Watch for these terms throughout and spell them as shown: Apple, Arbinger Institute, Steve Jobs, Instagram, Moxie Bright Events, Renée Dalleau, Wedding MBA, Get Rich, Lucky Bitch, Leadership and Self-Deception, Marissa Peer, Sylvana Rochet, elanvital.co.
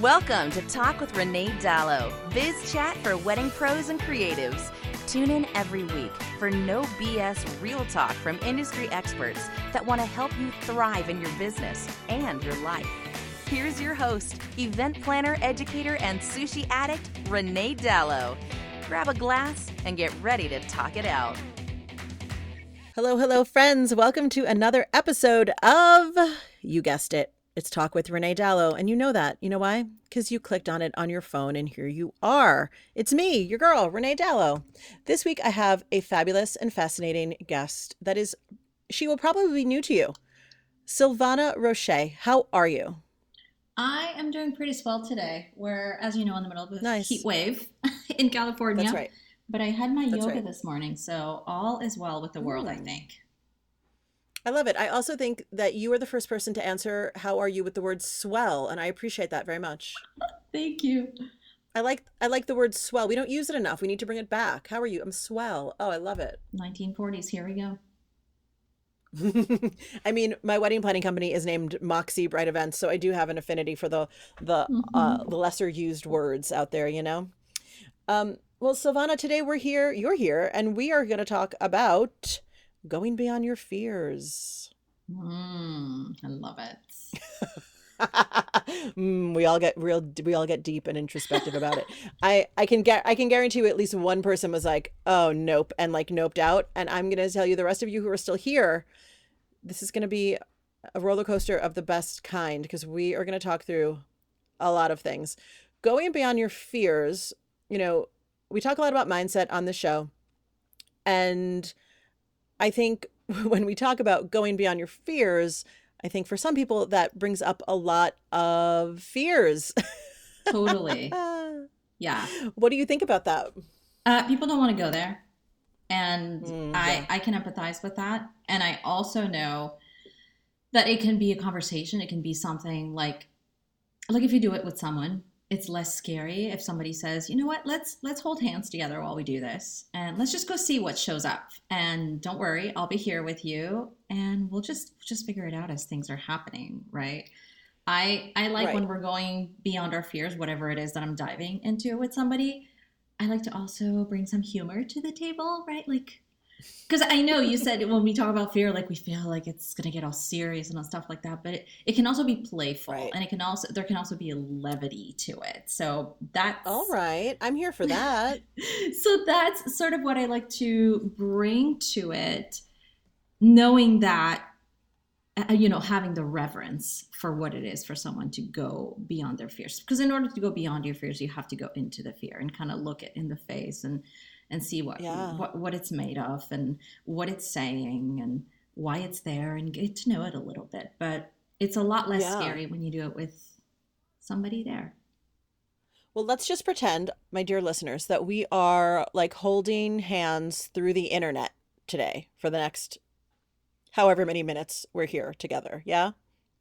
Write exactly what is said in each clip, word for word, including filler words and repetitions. Welcome to Talk with Renée Dalleau, biz chat for wedding pros and creatives. Tune in every week for no B S real talk from industry experts that want to help you thrive in your business and your life. Here's your host, event planner, educator, and sushi addict, Renée Dalleau. Grab a glass and get ready to talk it out. Hello, hello, friends. Welcome to another episode of, you guessed it, it's Talk with Renée Dalleau. And you know that. You know why? Because you clicked on it on your phone and here you are. It's me, your girl, Renée Dalleau. This week, I have a fabulous and fascinating guest that is, she will probably be new to you. Sylvana Rochet, how are you? I am doing pretty swell today. We're, as you know, in the middle of a nice heat wave in California. That's right. But I had my That's yoga right. this morning, so all is well with the world, mm. I think. I love it. I also think that you were the first person to answer, how are you, with the word swell, and I appreciate that very much. Thank you. I like I like the word swell. We don't use it enough. We need to bring it back. How are you? I'm swell. Oh, I love it. nineteen forties. Here we go. I mean, my wedding planning company is named Moxie Bright Events, so I do have an affinity for the the mm-hmm. uh, lesser used words out there, you know? Um. Well, Sylvana, today we're here, you're here, and we are going to talk about going beyond your fears. Mm, I love it. mm, we all get real, we all get deep and introspective about it. I, I can get, I can guarantee you at least one person was like, oh, nope, and like noped out. And I'm going to tell you, the rest of you who are still here, this is going to be a roller coaster of the best kind, because we are going to talk through a lot of things. Going beyond your fears, you know, we talk a lot about mindset on the show, and I think when we talk about going beyond your fears, I think for some people that brings up a lot of fears. Totally. Yeah. What do you think about that? Uh, people don't want to go there, and mm, I, yeah. I can empathize with that. And I also know that it can be a conversation. It can be something like, like if you do it with someone, it's less scary if somebody says, you know what, let's let's hold hands together while we do this, and let's just go see what shows up. And don't worry, I'll be here with you, and we'll just just figure it out as things are happening, right? I I like right. when we're going beyond our fears, whatever it is that I'm diving into with somebody, I like to also bring some humor to the table, right? Like, because I know you said when we talk about fear, like we feel like it's going to get all serious and all stuff like that, but it, it can also be playful, right. and it can also, there can also be a levity to it. So that's all right. I'm here for that. So that's sort of what I like to bring to it, knowing that, you know, having the reverence for what it is for someone to go beyond their fears. Because in order to go beyond your fears, you have to go into the fear and kind of look it in the face and and see what, yeah. what what it's made of and what it's saying and why it's there, and get to know it a little bit. But it's a lot less yeah. scary when you do it with somebody there. Well, let's just pretend, my dear listeners, that we are like holding hands through the internet today for the next however many minutes we're here together. Yeah?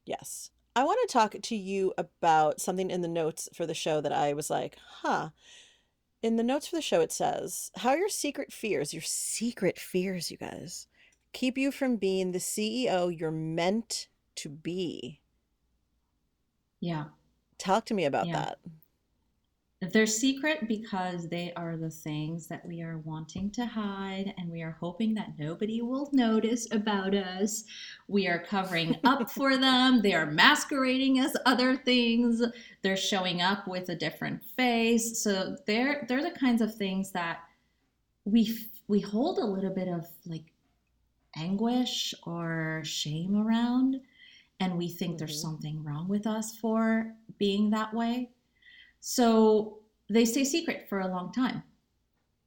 Yes. I want to talk to you about something in the notes for the show that I was like, huh. In the notes for the show, it says, how your secret fears, your secret fears, you guys, keep you from being the C E O you're meant to be. Yeah. Talk to me about yeah. that. They're secret because they are the things that we are wanting to hide, and we are hoping that nobody will notice about us. We are covering up for them. They are masquerading as other things. They're showing up with a different face. So they're they're the kinds of things that we we hold a little bit of like anguish or shame around, and we think mm-hmm. there's something wrong with us for being that way. So they stay secret for a long time.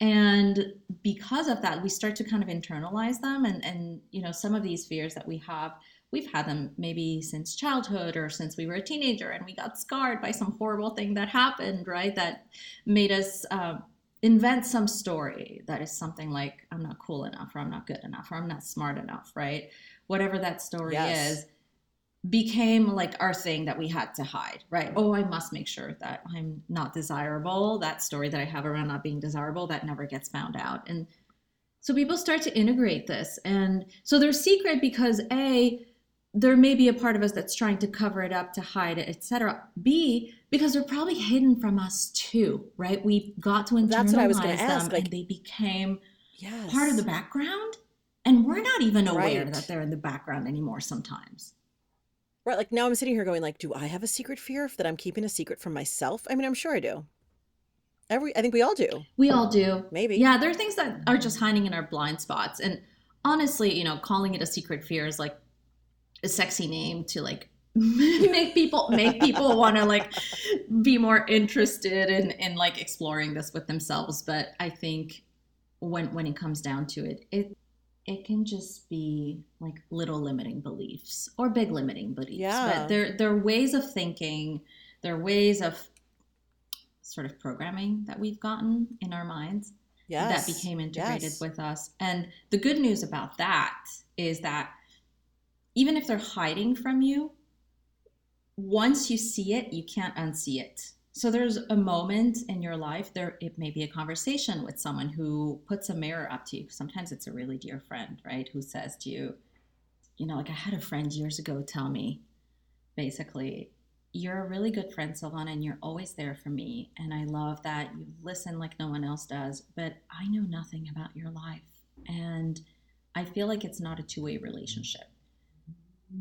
And because of that, we start to kind of internalize them. And, and, you know, some of these fears that we have, we've had them maybe since childhood or since we were a teenager, and we got scarred by some horrible thing that happened, right? That made us uh, invent some story that is something like, I'm not cool enough, or I'm not good enough, or I'm not smart enough, right? Whatever that story yes. is became like our thing that we had to hide, right? Oh, I must make sure that I'm not desirable. That story that I have around not being desirable, that never gets found out. And so people start to integrate this. And so they're secret because A, there may be a part of us that's trying to cover it up, to hide it, et cetera. B, because they're probably hidden from us too, right? We got to internalize that's what I was gonna them ask. Like, and they became yes. part of the background. And we're not even aware right. that they're in the background anymore sometimes. Right, like now I'm sitting here going like, do I have a secret fear that I'm keeping a secret from myself? I mean, I'm sure I do. Every, I think we all do. We all do. Maybe. Yeah, there are things that are just hiding in our blind spots. And honestly, you know, calling it a secret fear is like a sexy name to like make people make people want to like be more interested in, in like exploring this with themselves. But I think when when it comes down to it, it it can just be like little limiting beliefs or big limiting beliefs. Yeah. But they're they're ways of thinking, they're ways of sort of programming that we've gotten in our minds yes. that became integrated yes. with us. And the good news about that is that even if they're hiding from you, once you see it, you can't unsee it. So there's a moment in your life, there it may be a conversation with someone who puts a mirror up to you. Sometimes it's a really dear friend, right? Who says to you, you know, like I had a friend years ago tell me, basically, you're a really good friend, Sylvana, and you're always there for me. And I love that you listen like no one else does, but I know nothing about your life. And I feel like it's not a two-way relationship.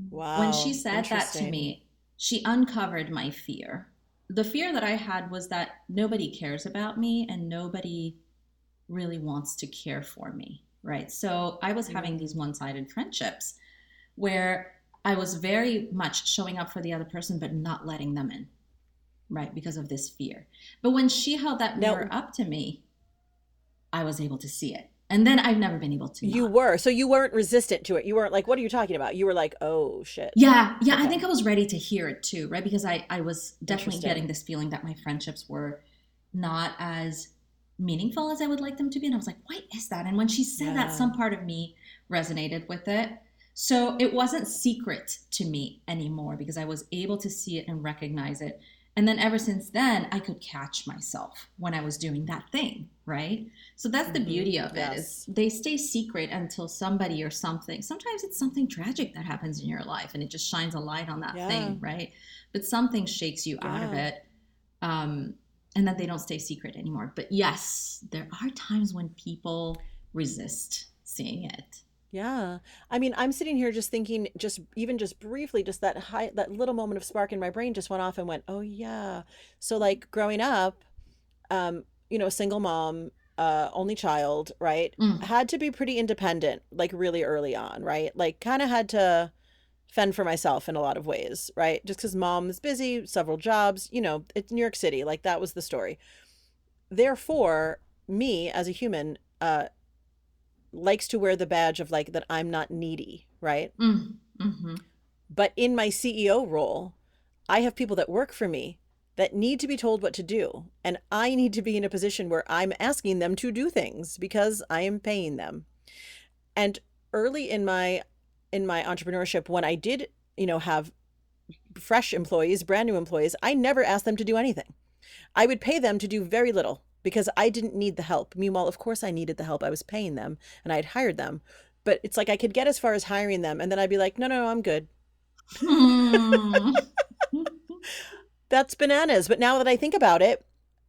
Wow. When she said that to me, she uncovered my fear. The fear that I had was that nobody cares about me and nobody really wants to care for me, right? So I was having these one-sided friendships where I was very much showing up for the other person, but not letting them in, right? Because of this fear. But when she held that mirror now, up to me, I was able to see it. And then I've never been able to. You not. were. So you weren't resistant to it. You weren't like, what are you talking about? You were like, oh, shit. Yeah. Yeah. Okay. I think I was ready to hear it too, right? Because I, I was definitely getting this feeling that my friendships were not as meaningful as I would like them to be. And I was like, why is that? And when she said yeah. that, some part of me resonated with it. So it wasn't secret to me anymore because I was able to see it and recognize it. And then ever since then, I could catch myself when I was doing that thing, right? So that's mm-hmm. the beauty of yes. it is they stay secret until somebody or something. Sometimes it's something tragic that happens in your life and it just shines a light on that yeah. thing, right? But something shakes you yeah. out of it um, and then they don't stay secret anymore. But yes, there are times when people resist seeing it. Yeah. I mean, I'm sitting here just thinking, just even just briefly, just that high, that little moment of spark in my brain just went off and went, oh yeah. So like growing up, um, you know, single mom, uh, only child, right? Mm. Had to be pretty independent, like really early on, right? Like kind of had to fend for myself in a lot of ways, right? Just because mom is busy, several jobs, you know, it's New York City, like that was the story. Therefore, me as a human, uh, likes to wear the badge of like that I'm not needy, right? Mm, mm-hmm. But in my C E O role, I have people that work for me that need to be told what to do. And I need to be in a position where I'm asking them to do things because I am paying them. And early in my in my entrepreneurship, when I did, you know, have fresh employees, brand new employees, I never asked them to do anything. I would pay them to do very little, because I didn't need the help. Meanwhile, of course I needed the help. I was paying them and I had hired them, but it's like I could get as far as hiring them and then I'd be like, no, no, no I'm good. That's bananas. But now that I think about it,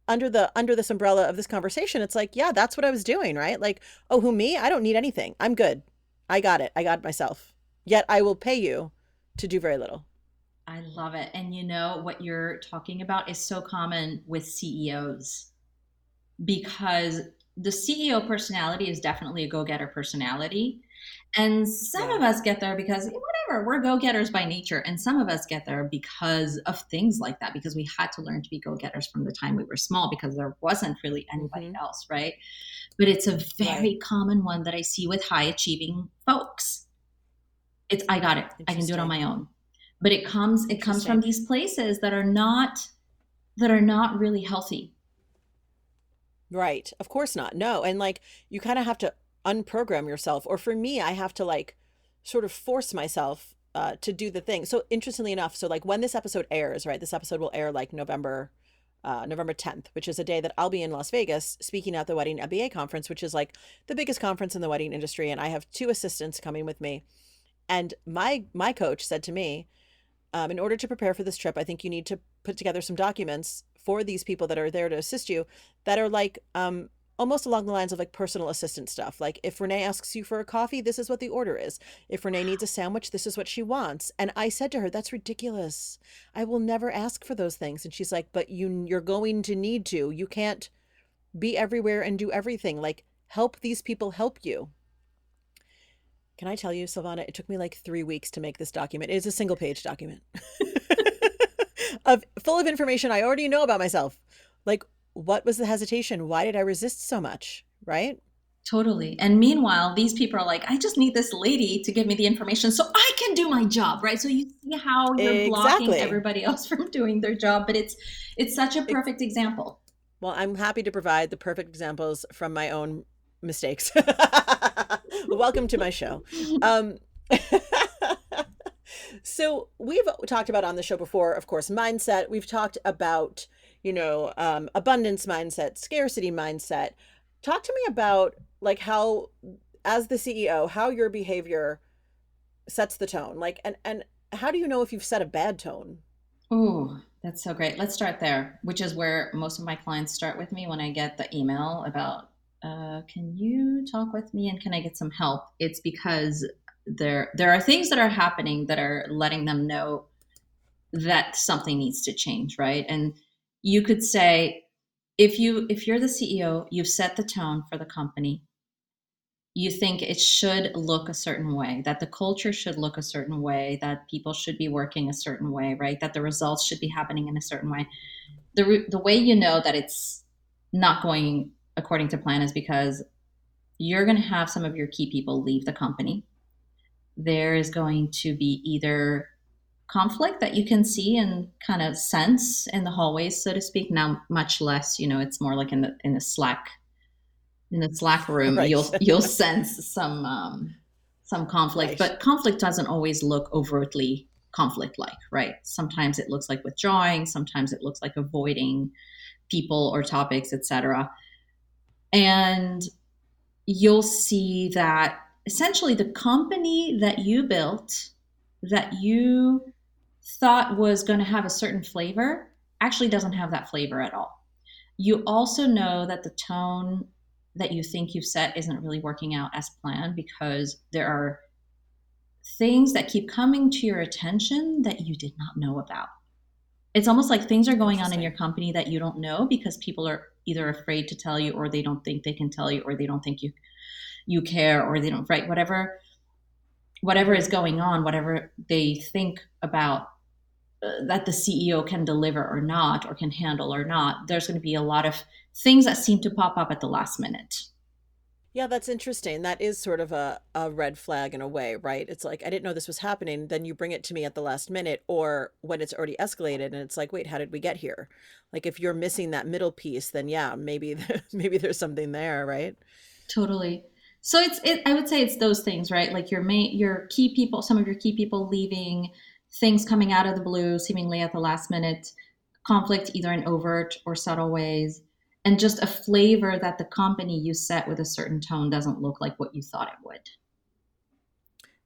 under the under this umbrella of this conversation, it's like, yeah, that's what I was doing, right? Like, oh, who, me? I don't need anything. I'm good. I got it. I got it myself. Yet I will pay you to do very little. I love it. And you know, what you're talking about is so common with C E Os. Because the C E O personality is definitely a go-getter personality. And some yeah. of us get there because whatever, we're go-getters by nature. And some of us get there because of things like that, because we had to learn to be go-getters from the time we were small because there wasn't really anybody mm-hmm. else, right? But it's a very right. common one that I see with high-achieving folks. It's, I got it. I can do it on my own. But it comes, it comes from these places that are not, that are not really healthy. Right. Of course not. No. And like, you kind of have to unprogram yourself. Or for me, I have to like sort of force myself uh, to do the thing. So interestingly enough, so like when this episode airs, right, this episode will air like November, uh, November tenth, which is a day that I'll be in Las Vegas speaking at the Wedding M B A conference, which is like the biggest conference in the wedding industry. And I have two assistants coming with me. And my my coach said to me, um, in order to prepare for this trip, I think you need to put together some documents for these people that are there to assist you that are like um, almost along the lines of like personal assistant stuff. Like if Renee asks you for a coffee, this is what the order is. If Renee needs a sandwich, this is what she wants. And I said to her, that's ridiculous. I will never ask for those things. And she's like, but you, you're going to need to. You can't be everywhere and do everything. Like help these people help you. Can I tell you, Sylvana, it took me like three weeks to make this document. It is a single page document of full of information I already know about myself. Like, what was the hesitation? Why did I resist so much? Right? Totally. And meanwhile, these people are like, I just need this lady to give me the information so I can do my job. Right. So you see how you're exactly. blocking everybody else from doing their job. But it's it's such a perfect it, example. Well, I'm happy to provide the perfect examples from my own mistakes. Welcome to my show. Um, so we've talked about on the show before, of course, mindset. We've talked about, you know, um, abundance mindset, scarcity mindset. Talk to me about like how, as the C E O, how your behavior sets the tone. Like, and, and how do you know if you've set a bad tone? Ooh, that's so great. Let's start there, which is where most of my clients start with me when I get the email about, Uh, can you talk with me and can I get some help? It's because there there are things that are happening that are letting them know that something needs to change, right? And you could say, if you if you're the C E O, you've set the tone for the company. You think it should look a certain way, that the culture should look a certain way, that people should be working a certain way, right? That the results should be happening in a certain way. The the way you know that it's not going according to plan is because you're going to have some of your key people leave the company. There is going to be either conflict that you can see and kind of sense in the hallways, so to speak. Now, much less, you know, it's more like in the in the Slack, in the Slack room. Right. You'll you'll sense some um, some conflict, right. But conflict doesn't always look overtly conflict-like, right? Sometimes it looks like withdrawing. Sometimes it looks like avoiding people or topics, et cetera. And you'll see that essentially the company that you built, that you thought was going to have a certain flavor, actually doesn't have that flavor at all. You also know that the tone that you think you've set isn't really working out as planned because there are things that keep coming to your attention that you did not know about. It's almost like things are going on in your company that you don't know because people are either afraid to tell you, or they don't think they can tell you, or they don't think you you care, or they don't, right? Whatever, whatever is going on, whatever they think about uh, that the C E O can deliver or not, or can handle or not, there's going to be a lot of things that seem to pop up at the last minute. Yeah, that's interesting. That is sort of a, a red flag in a way, right? It's like, I didn't know this was happening. Then you bring it to me at the last minute or when it's already escalated and it's like, wait, how did we get here? Like if you're missing that middle piece, then yeah, maybe, maybe there's something there, right? Totally. So it's, it, I would say it's those things, right? Like your main, your key people, some of your key people leaving, things coming out of the blue, seemingly at the last minute, conflict, either in overt or subtle ways. And just a flavor that the company you set with a certain tone doesn't look like what you thought it would.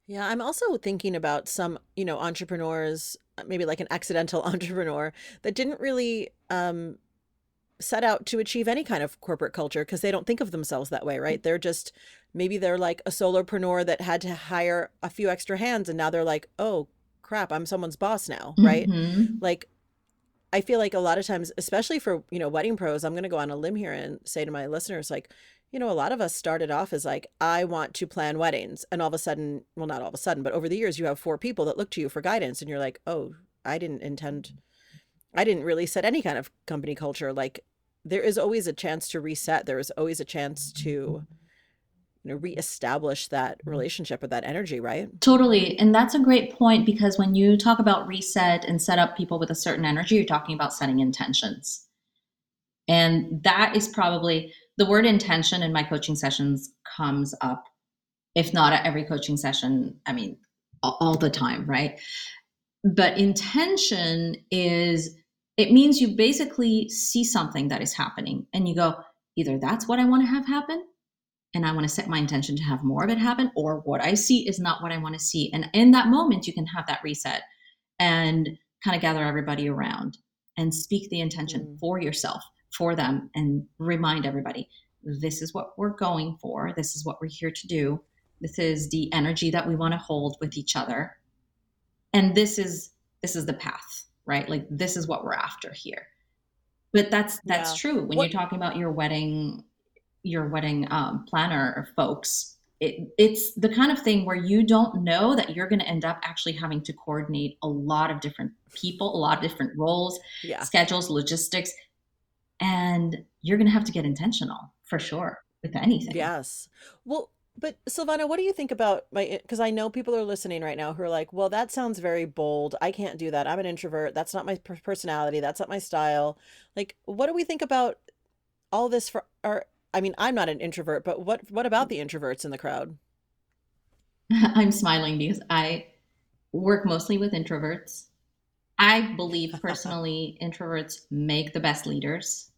Yeah, I'm also thinking about some, you know, entrepreneurs, maybe like an accidental entrepreneur that didn't really um, set out to achieve any kind of corporate culture because they don't think of themselves that way, right? They're just, maybe they're like a solopreneur that had to hire a few extra hands and now they're like, oh crap, I'm someone's boss now, right? Mm-hmm. Like, I feel like a lot of times, especially for, you know, wedding pros, I'm going to go on a limb here and say to my listeners, like, you know, a lot of us started off as like, I want to plan weddings. And all of a sudden, well, not all of a sudden, but over the years, you have four people that look to you for guidance. And you're like, oh, I didn't intend, I didn't really set any kind of company culture. Like there is always a chance to reset. There is always a chance to, you know, reestablish that relationship or that energy, right? Totally. And that's a great point because when you talk about reset and set up people with a certain energy, you're talking about setting intentions. And that is probably the word intention in my coaching sessions comes up, if not at every coaching session, I mean, all the time, right? But intention is, it means you basically see something that is happening and you go, either that's what I want to have happen and I want to set my intention to have more of it happen, or what I see is not what I want to see. And in that moment, you can have that reset and kind of gather everybody around and speak the intention mm. for yourself, for them, and remind everybody, this is what we're going for. This is what we're here to do. This is the energy that we want to hold with each other. And this is, this is the path, right? Like, this is what we're after here. But that's, that's yeah. true. When what? you're talking about your wedding, your wedding um, planner folks, it, it's the kind of thing where you don't know that you're going to end up actually having to coordinate a lot of different people, a lot of different roles, yeah. schedules, logistics, and you're going to have to get intentional for sure with anything. Yes. Well, but Sylvana, what do you think about my, because I know people are listening right now who are like, well, that sounds very bold. I can't do that. I'm an introvert. That's not my personality. That's not my style. Like, what do we think about all this for our, I mean, I'm not an introvert, but what, what about the introverts in the crowd? I'm smiling because I work mostly with introverts. I believe personally, introverts make the best leaders.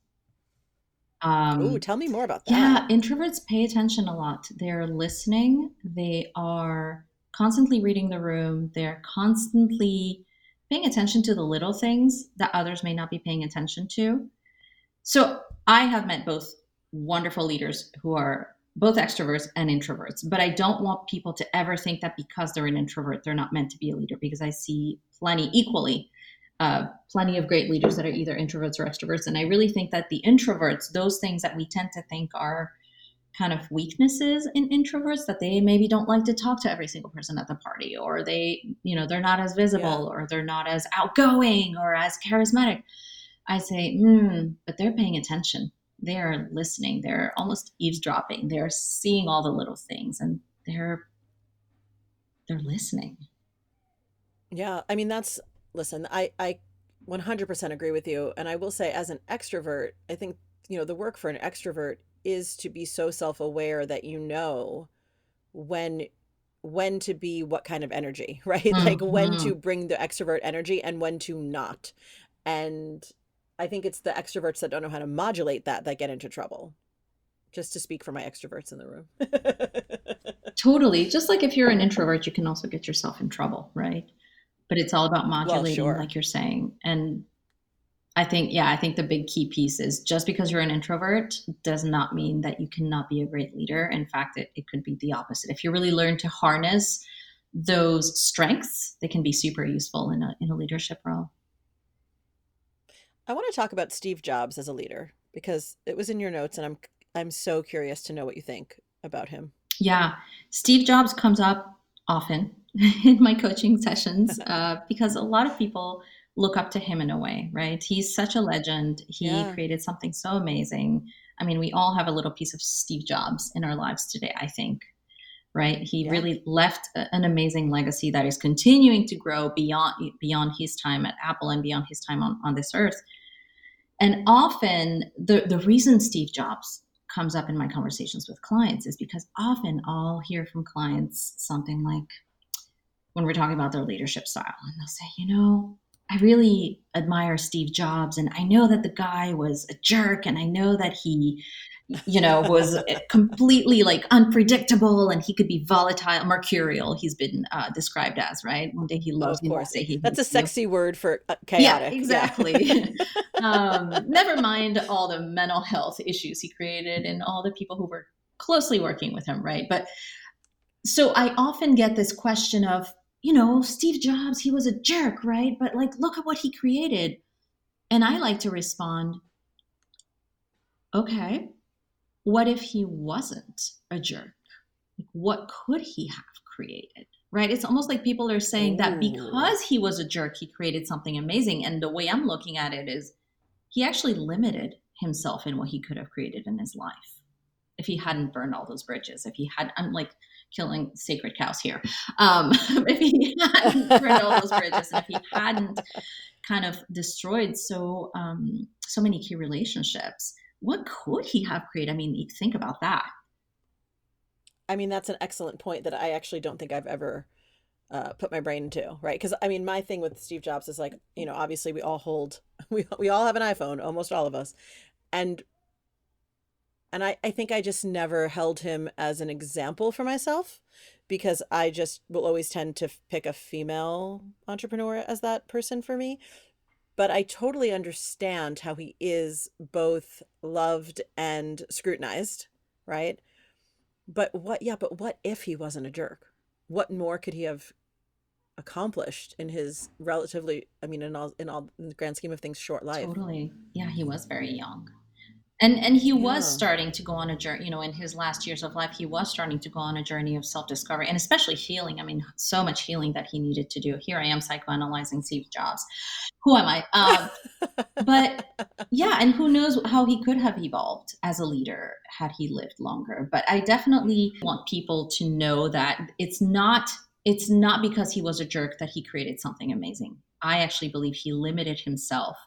Um, Ooh, tell me more about that. Yeah, introverts pay attention a lot. They're listening. They are constantly reading the room. They're constantly paying attention to the little things that others may not be paying attention to. So I have met both wonderful leaders who are both extroverts and introverts, but I don't want people to ever think that because they're an introvert, they're not meant to be a leader, because I see plenty equally, uh, plenty of great leaders that are either introverts or extroverts. And I really think that the introverts, those things that we tend to think are kind of weaknesses in introverts, that they maybe don't like to talk to every single person at the party, or they, you know, they're not as visible, yeah. or they're not as outgoing or as charismatic. I say, hmm, but they're paying attention. They're listening. They're almost eavesdropping. They're seeing all the little things, and they're, they're listening. Yeah. I mean, that's, listen, I, I one hundred percent agree with you. And I will say, as an extrovert, I think, you know, the work for an extrovert is to be so self-aware that you know when, when to be what kind of energy, right? Mm-hmm. Like when to bring the extrovert energy and when to not. And I think it's the extroverts that don't know how to modulate that, that get into trouble. Just to speak for my extroverts in the room. Totally. Just like if you're an introvert, you can also get yourself in trouble, right? But it's all about modulating, well, sure. like you're saying. And I think, yeah, I think the big key piece is just because you're an introvert does not mean that you cannot be a great leader. In fact, it, it could be the opposite. If you really learn to harness those strengths, they can be super useful in a, in a leadership role. I want to talk about Steve Jobs as a leader, because it was in your notes, and I'm I'm so curious to know what you think about him. Yeah, Steve Jobs comes up often in my coaching sessions uh, because a lot of people look up to him in a way, right? He's such a legend. He yeah. created something so amazing. I mean, we all have a little piece of Steve Jobs in our lives today, I think, right? He yeah. really left a, an amazing legacy that is continuing to grow beyond beyond his time at Apple and beyond his time on, on this earth. And often the, the reason Steve Jobs comes up in my conversations with clients is because often I'll hear from clients something like, when we're talking about their leadership style, and they'll say, you know, I really admire Steve Jobs, and I know that the guy was a jerk, and I know that he, you know, was completely like unpredictable, and he could be volatile, mercurial. He's been uh, described as, right? One day he loves, oh, next day he. That's a sexy you. word for chaotic. Yeah, exactly. Yeah. um, never mind all the mental health issues he created and all the people who were closely working with him, right? But so I often get this question of, you know, Steve Jobs, he was a jerk, right? But like, look at what he created. And I like to respond, okay, what if he wasn't a jerk? What could he have created, right? It's almost like people are saying Ooh. that because he was a jerk, he created something amazing. And the way I'm looking at it is, he actually limited himself in what he could have created in his life if he hadn't burned all those bridges, if he hadn't, I'm like, killing sacred cows here. Um, if he hadn't burned all those bridges, and if he hadn't kind of destroyed so um, so many key relationships, what could he have created? I mean, think about that. I mean, that's an excellent point that I actually don't think I've ever uh, put my brain into, right? Because I mean, my thing with Steve Jobs is like, you know, obviously we all hold, we we all have an iPhone, almost all of us, and And I, I think I just never held him as an example for myself, because I just will always tend to pick a female entrepreneur as that person for me. But I totally understand how he is both loved and scrutinized, right? But what, yeah, but what if he wasn't a jerk? What more could he have accomplished in his relatively, I mean, in all, in all, in the grand scheme of things, short life? Totally. Yeah, he was very young. And and he was yeah. starting to go on a journey, you know, in his last years of life, he was starting to go on a journey of self-discovery and especially healing. I mean, so much healing that he needed to do. Here I am psychoanalyzing Steve Jobs. Who am I? Um, but yeah, and who knows how he could have evolved as a leader had he lived longer. But I definitely want people to know that it's not it's not because he was a jerk that he created something amazing. I actually believe he limited himself.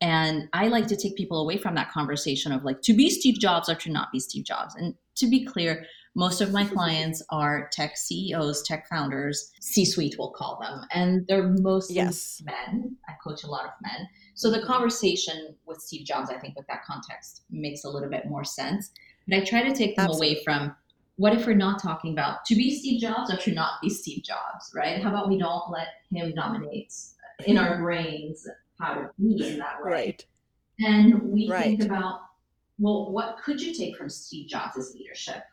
And I like to take people away from that conversation of like, to be Steve Jobs or to not be Steve Jobs. And to be clear, most of my clients are tech C E Os, tech founders, C-suite we'll call them. And they're mostly yes. men. I coach a lot of men. So the conversation with Steve Jobs, I think with that context, makes a little bit more sense. But I try to take them Absolutely. Away from, what if we're not talking about to be Steve Jobs or to not be Steve Jobs, right? How about we don't let him dominate in our brains how to be in that way. Right. And we right. think about, well, what could you take from Steve Jobs' leadership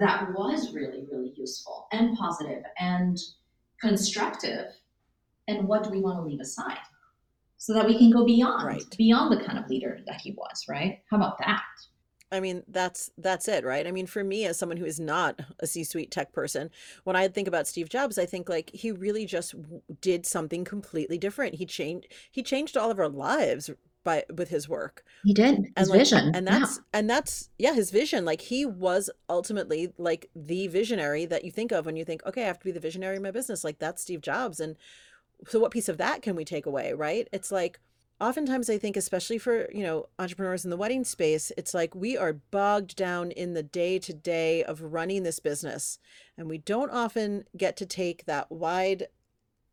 that was really, really useful and positive and constructive? And what do we want to leave aside so that we can go beyond, right. beyond the kind of leader that he was, right? How about that? I mean, that's that's it, right? I mean, for me, as someone who is not a C-suite tech person, when I think about Steve Jobs, I think like he really just did something completely different. He changed he changed all of our lives by with his work. He did. His like, vision. And that's yeah. and that's yeah, his vision. Like he was ultimately like the visionary that you think of when you think, okay, I have to be the visionary in my business. Like that's Steve Jobs. And so what piece of that can we take away, right? It's like oftentimes I think, especially for, you know, entrepreneurs in the wedding space, it's like we are bogged down in the day to day of running this business. And we don't often get to take that wide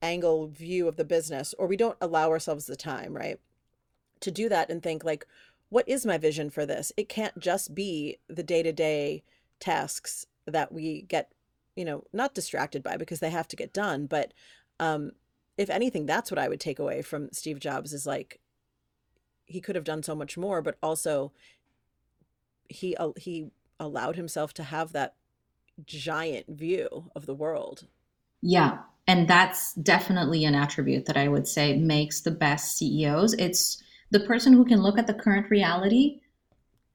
angle view of the business, or we don't allow ourselves the time, right, to do that and think like, what is my vision for this? It can't just be the day to day tasks that we get, you know, not distracted by because they have to get done. But, um, if anything, that's what I would take away from Steve Jobs is like, he could have done so much more, but also he, he allowed himself to have that giant view of the world. Yeah. And that's definitely an attribute that I would say makes the best C E Os. It's the person who can look at the current reality.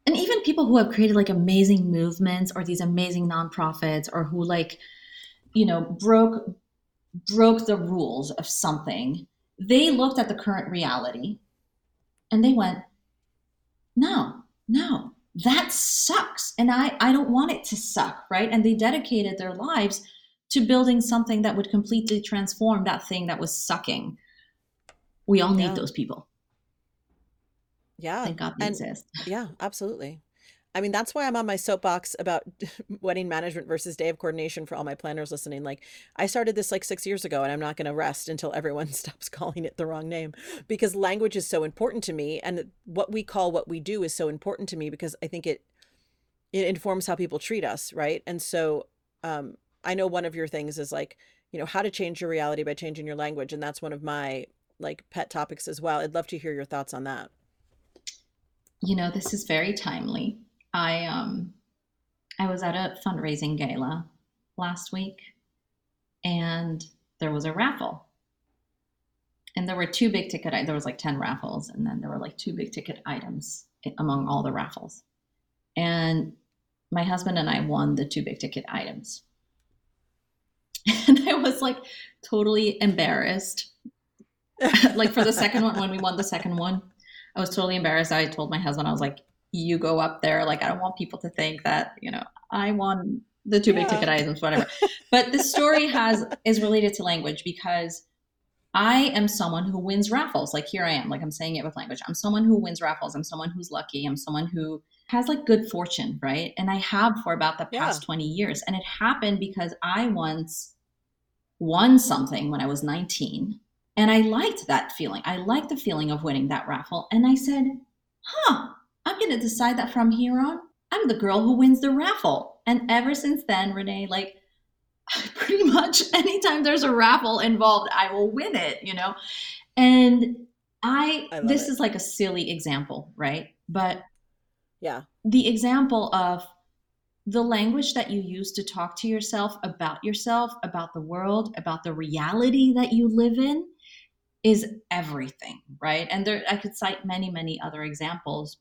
And even people who have created like amazing movements or these amazing nonprofits or who like, you know, broke broke the rules of something, they looked at the current reality and they went, no, no, that sucks. And I, I don't want it to suck, right? And they dedicated their lives to building something that would completely transform that thing that was sucking. We all yeah. need those people. Yeah. Thank God they and, exist. Yeah, absolutely. I mean, that's why I'm on my soapbox about wedding management versus day of coordination for all my planners listening. Like I started this like six years ago and I'm not going to rest until everyone stops calling it the wrong name, because language is so important to me. And what we call what we do is so important to me because I think it, it informs how people treat us. Right. And so um, I know one of your things is like, you know, how to change your reality by changing your language. And that's one of my like pet topics as well. I'd love to hear your thoughts on that. You know, this is very timely. I um, I was at a fundraising gala last week and there was a raffle and there were two big ticket. There was like ten raffles and then there were like two big ticket items among all the raffles. And my husband and I won the two big ticket items. And I was like totally embarrassed. Like for the second one, when we won the second one, I was totally embarrassed. I told my husband, I was like, you go up there. Like, I don't want people to think that, you know, I won the two yeah. big ticket items, whatever. But the story has, is related to language because I am someone who wins raffles. Like here I am, like I'm saying it with language. I'm someone who wins raffles. I'm someone who's lucky. I'm someone who has like good fortune. Right. And I have for about the past yeah. twenty years. And it happened because I once won something when I was nineteen and I liked that feeling. I liked the feeling of winning that raffle. And I said, huh, I'm going to decide that from here on, I'm I'm the girl who wins the raffle. And ever since then, Renée, like pretty much anytime there's a raffle involved, I will win it, you know? And I, I this it. is like a silly example, right? But yeah, the example of the language that you use to talk to yourself about yourself, about the world, about the reality that you live in is everything, right? And there, I could cite many, many other examples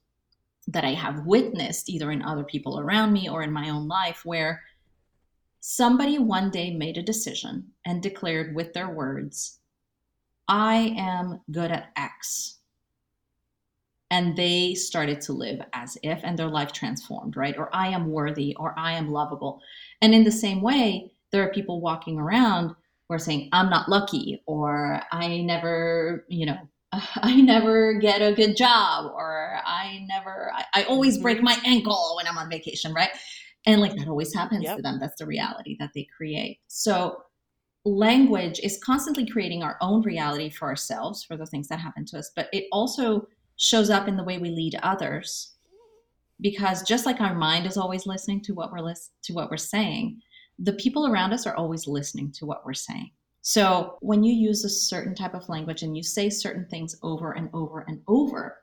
that I have witnessed either in other people around me or in my own life, where somebody one day made a decision and declared with their words, I am good at X. And they started to live as if, and their life transformed, right? Or I am worthy, or I am lovable. And in the same way, there are people walking around who are saying, I'm not lucky, or I never, you know, I never get a good job, or I never, I, I always break my ankle when I'm on vacation, right? And like that always happens yep. to them. That's the reality that they create. So language is constantly creating our own reality for ourselves, for the things that happen to us, but it also shows up in the way we lead others, because just like our mind is always listening to what we're list- to what we're saying, the people around us are always listening to what we're saying. So when you use a certain type of language and you say certain things over and over and over,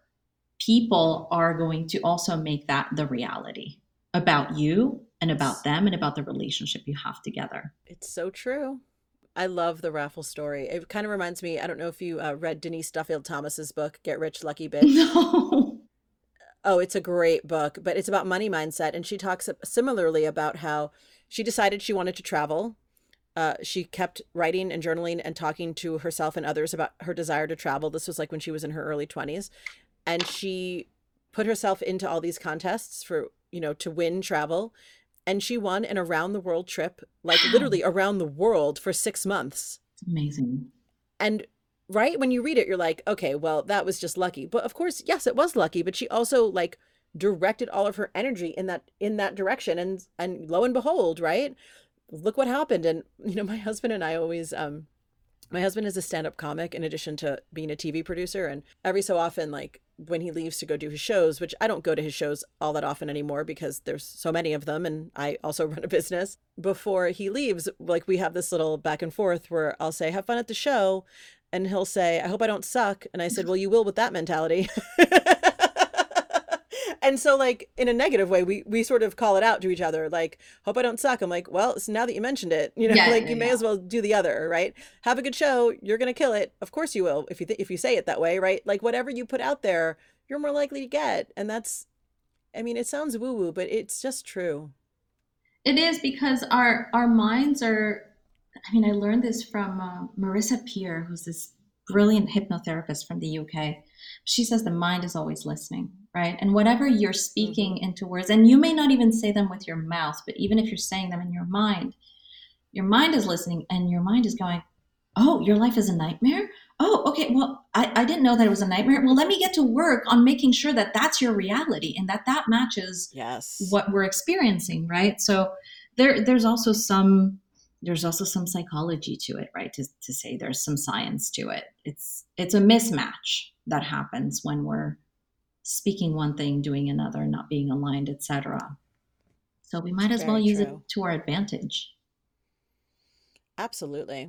people are going to also make that the reality about you and about them and about the relationship you have together. It's so true. I love the raffle story. It kind of reminds me, I don't know if you uh, read Denise Duffield Thomas's book, Get Rich, Lucky Bitch. No. Oh, it's a great book, but it's about money mindset. And she talks similarly about how she decided she wanted to travel. Uh, she kept writing and journaling and talking to herself and others about her desire to travel. This was like when she was in her early twenties. And she put herself into all these contests for, you know, to win travel. And she won an around the world trip, like literally around the world for six months. Amazing. And right when you read it, you're like, okay, well, that was just lucky. But of course, yes, it was lucky. But she also like directed all of her energy in that in that direction. And and lo and behold, right? Look what happened. And, you know, my husband and I always um, my husband is a stand-up comic in addition to being a T V producer. And every so often, like when he leaves to go do his shows, which I don't go to his shows all that often anymore because there's so many of them. And I also run a business. Before he leaves, like we have this little back and forth where I'll say, have fun at the show. And he'll say, I hope I don't suck. And I said, well, you will with that mentality. And so like in a negative way, we we sort of call it out to each other, like, hope I don't suck. I'm like, well, so now that you mentioned it, you know, yeah, like yeah, you yeah. may as well do the other, right? Have a good show. You're going to kill it. Of course you will. If you th- if you say it that way, right? Like whatever you put out there, you're more likely to get. And that's, I mean, it sounds woo woo, but it's just true. It is, because our, our minds are, I mean, I learned this from uh, Marissa Peer, who's this brilliant hypnotherapist from the U K. She says the mind is always listening, right? And whatever you're speaking into words, and you may not even say them with your mouth, but even if you're saying them in your mind, your mind is listening, and your mind is going, oh, your life is a nightmare? Oh, okay, well, I, I didn't know that it was a nightmare. Well, let me get to work on making sure that that's your reality and that that matches yes. what we're experiencing, right? So there, there's also some... there's also some psychology to it, right? To, to say there's some science to it. It's it's a mismatch that happens when we're speaking one thing, doing another, not being aligned, et cetera. So we might as well use it to our advantage. Absolutely.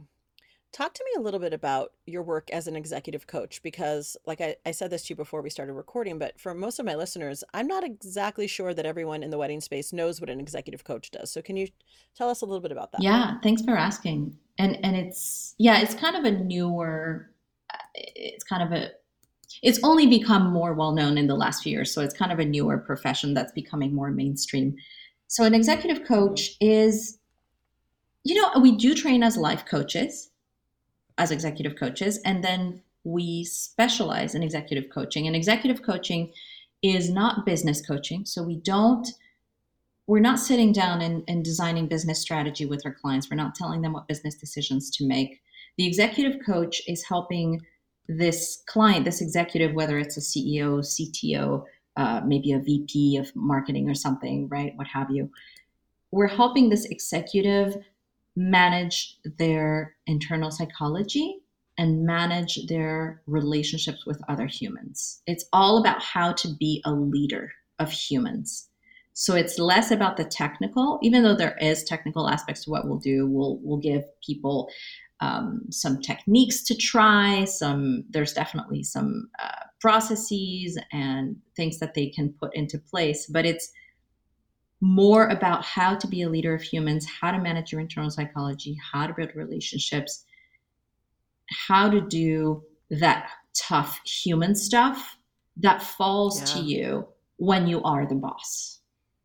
Talk to me a little bit about your work as an executive coach, because like I, I said this to you before we started recording, but for most of my listeners, I'm not exactly sure that everyone in the wedding space knows what an executive coach does. So can you tell us a little bit about that? Yeah, thanks for asking. And and it's, yeah, it's kind of a newer, it's kind of a, it's only become more well-known in the last few years. So it's kind of a newer profession that's becoming more mainstream. So an executive coach is, you know, we do train as life coaches. as executive coaches, and then we specialize in executive coaching. And executive coaching is not business coaching. So we don't, we're not sitting down and, and designing business strategy with our clients. We're not telling them what business decisions to make. The executive coach is helping this client, this executive, whether it's a C E O, C T O, uh, maybe a V P of marketing or something, right? What have you. We're helping this executive manage their internal psychology and manage their relationships with other humans. It's all about how to be a leader of humans. So it's less about the technical, even though there is technical aspects to what we'll do. We'll we'll give people um, some techniques to try. Some there's definitely some uh, processes and things that they can put into place. But it's more about how to be a leader of humans, how to manage your internal psychology, how to build relationships, how to do that tough human stuff that falls yeah. to you when you are the boss.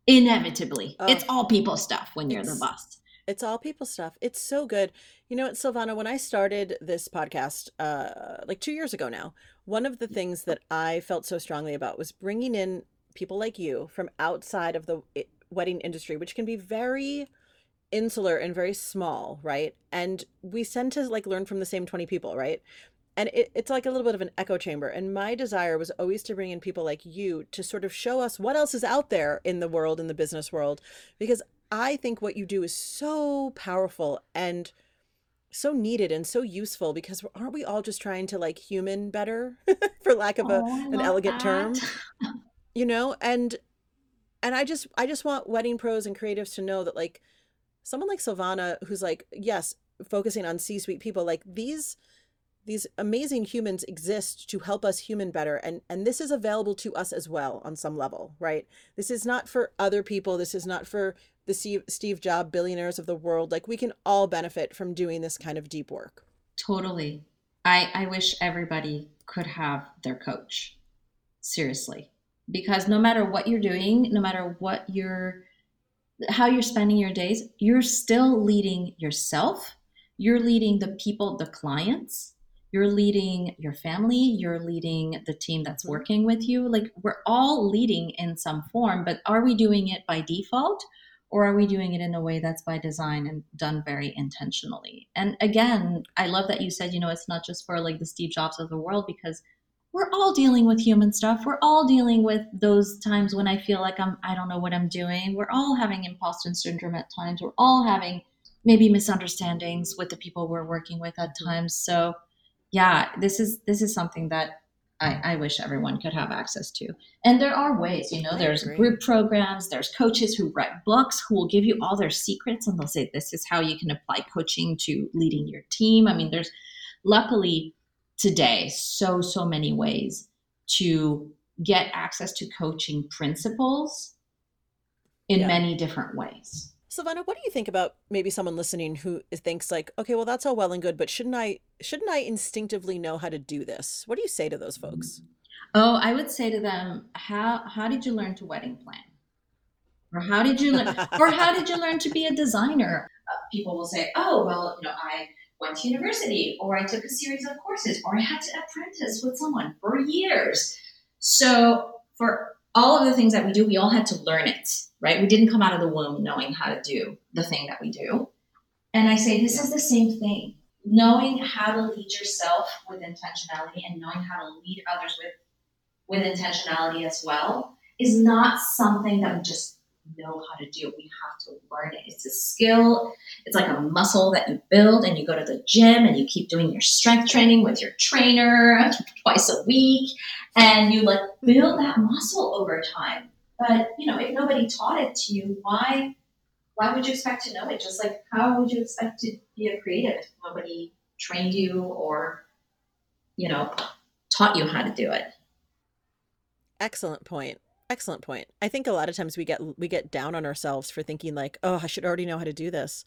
Inevitably. Oh. It's all people stuff when you're it's, the boss. It's all people stuff. It's so good. You know what, Sylvana, when I started this podcast uh, like two years ago now, one of the things that I felt so strongly about was bringing in people like you from outside of the wedding industry, which can be very insular and very small, right? And we tend to like learn from the same twenty people, right? And it, it's like a little bit of an echo chamber. And my desire was always to bring in people like you to sort of show us what else is out there in the world, in the business world, because I think what you do is so powerful and so needed and so useful, because aren't we all just trying to like human better for lack of a, oh, an elegant that. term, you know? And, and I just, I just want wedding pros and creatives to know that like someone like Sylvana, who's like, yes, focusing on C-suite people, like these These amazing humans exist to help us human better. And, and this is available to us as well on some level, right? This is not for other people. This is not for the Steve, Steve Jobs billionaires of the world. Like we can all benefit from doing this kind of deep work. Totally. I, I wish everybody could have their coach, seriously, because no matter what you're doing, no matter what you're, how you're spending your days, you're still leading yourself. You're leading the people, the clients. You're leading your family, you're leading the team that's working with you. Like we're all leading in some form, but are we doing it by default, or are we doing it in a way that's by design and done very intentionally? And again, I love that you said, you know, it's not just for like the Steve Jobs of the world, because we're all dealing with human stuff. We're all dealing with those times when I feel like I'm, I don't know what I'm doing. We're all having imposter syndrome at times. We're all having maybe misunderstandings with the people we're working with at times. So yeah, this is this is something that I, I wish everyone could have access to. And there are ways, you know, there's group programs, there's coaches who write books, who will give you all their secrets, and they'll say, this is how you can apply coaching to leading your team. I mean, there's luckily today so, so many ways to get access to coaching principles in yeah. many different ways. Sylvana, what do you think about maybe someone listening who thinks like, okay, well, that's all well and good, but shouldn't I shouldn't I instinctively know how to do this? What do you say to those folks? Oh, I would say to them, how how did you learn to wedding plan? Or how did you learn or how did you learn to be a designer? People will say, oh, well, you know, I went to university, or I took a series of courses, or I had to apprentice with someone for years. So for all of the things that we do, we all had to learn it, right? We didn't come out of the womb knowing how to do the thing that we do. And I say, this is the same thing. Knowing how to lead yourself with intentionality and knowing how to lead others with, with intentionality as well is not something that we just know how to do. We have to learn it. It's a skill. It's like a muscle that you build, and you go to the gym and you keep doing your strength training with your trainer twice a week, and you like build that muscle over time. But you know, if nobody taught it to you, why why would you expect to know it? Just like how would you expect to be a creative if nobody trained you or, you know, taught you how to do it? Excellent point. Excellent point. I think a lot of times we get we get down on ourselves for thinking like, oh, I should already know how to do this.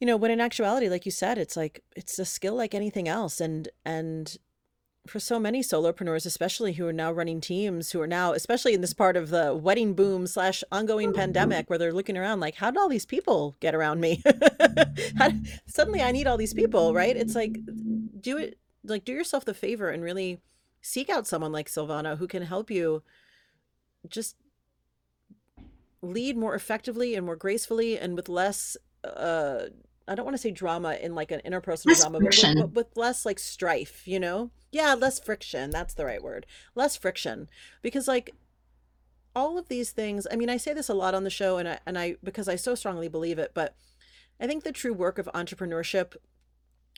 You know, when in actuality, like you said, it's like it's a skill like anything else. And and for so many solopreneurs, especially who are now running teams, who are now, especially in this part of the wedding boom slash ongoing pandemic, where they're looking around like, how did all these people get around me? how do, suddenly I need all these people, right? It's like, do it, like do yourself the favor and really seek out someone like Sylvana who can help you just lead more effectively and more gracefully and with less, uh, I don't want to say drama in like an interpersonal drama, but with, but with less like strife, you know? Yeah, less friction. That's the right word. Less friction. Because like all of these things, I mean, I say this a lot on the show and I, and I, because I so strongly believe it, but I think the true work of entrepreneurship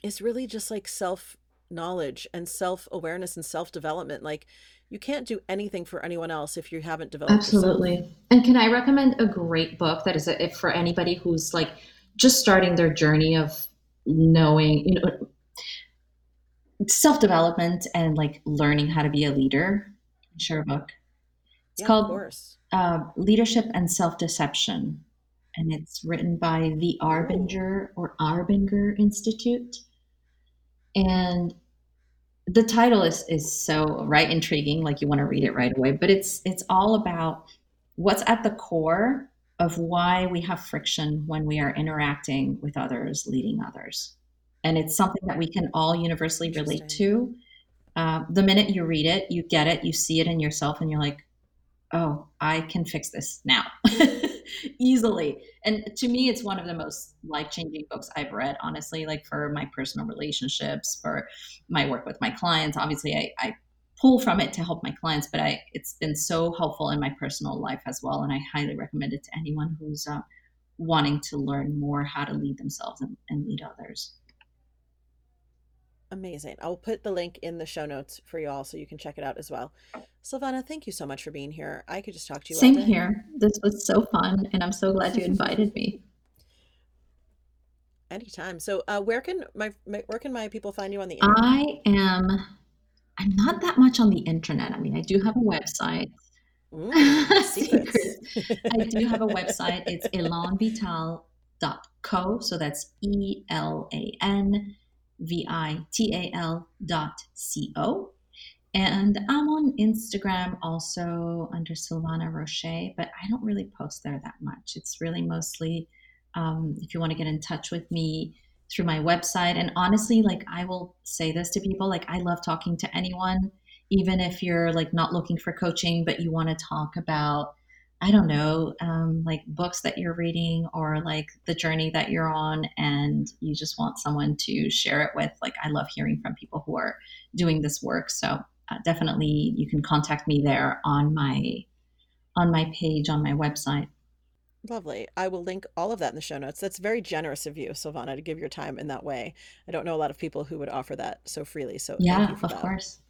is really just like self knowledge and self awareness and self development. Like you can't do anything for anyone else if you haven't developed. Absolutely. Yourself. And can I recommend a great book that is a, if for anybody who's like just starting their journey of knowing, you know, self-development and like learning how to be a leader? I'm sure a book. It's yeah, called of course. Uh, Leadership and Self-Deception. And it's written by the Arbinger or Arbinger Institute. And the title is, is so right intriguing, like you want to read it right away, but it's, it's all about what's at the core of why we have friction when we are interacting with others, leading others. And it's something that we can all universally relate to. Uh, the minute you read it, you get it, you see it in yourself and you're like, oh, I can fix this now. Easily. And to me, it's one of the most life-changing books I've read, honestly, like for my personal relationships, for my work with my clients. Obviously, I, I pull from it to help my clients, but I, it's been so helpful in my personal life as well. And I highly recommend it to anyone who's uh, wanting to learn more how to lead themselves and, and lead others. Amazing. I'll put the link in the show notes for you all so you can check it out as well. Sylvana, thank you so much for being here. I could just talk to you. Same here. This was so fun and I'm so glad you invited me. Anytime. So uh, where can my, my where can my people find you on the internet? I am, I'm not that much on the internet. I mean, I do have a website. Ooh, secrets. I do have a website. It's elan vital dot co. So that's E L A N V I T A L dot C O. And I'm on Instagram also under Sylvana Rochet, but I don't really post there that much. It's really mostly um, if you want to get in touch with me through my website. And honestly, like I will say this to people, like I love talking to anyone, even if you're like not looking for coaching, but you want to talk about, I don't know, um, like books that you're reading or like the journey that you're on and you just want someone to share it with. Like, I love hearing from people who are doing this work. So uh, definitely you can contact me there on my, on my page, on my website. Lovely. I will link all of that in the show notes. That's very generous of you, Sylvana, to give your time in that way. I don't know a lot of people who would offer that so freely. So yeah, of that. course.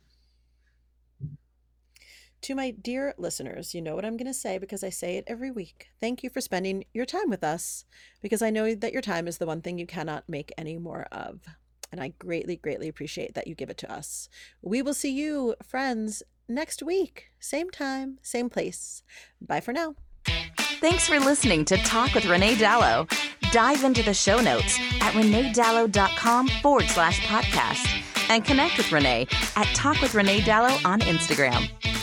To my dear listeners, you know what I'm going to say because I say it every week. Thank you for spending your time with us because I know that your time is the one thing you cannot make any more of. And I greatly, greatly appreciate that you give it to us. We will see you, friends, next week. Same time, same place. Bye for now. Thanks for listening to Talk with Renée Dalleau. Dive into the show notes at reneedalleau.com forward slash podcast and connect with Renée at Talk with Renée Dalleau on Instagram.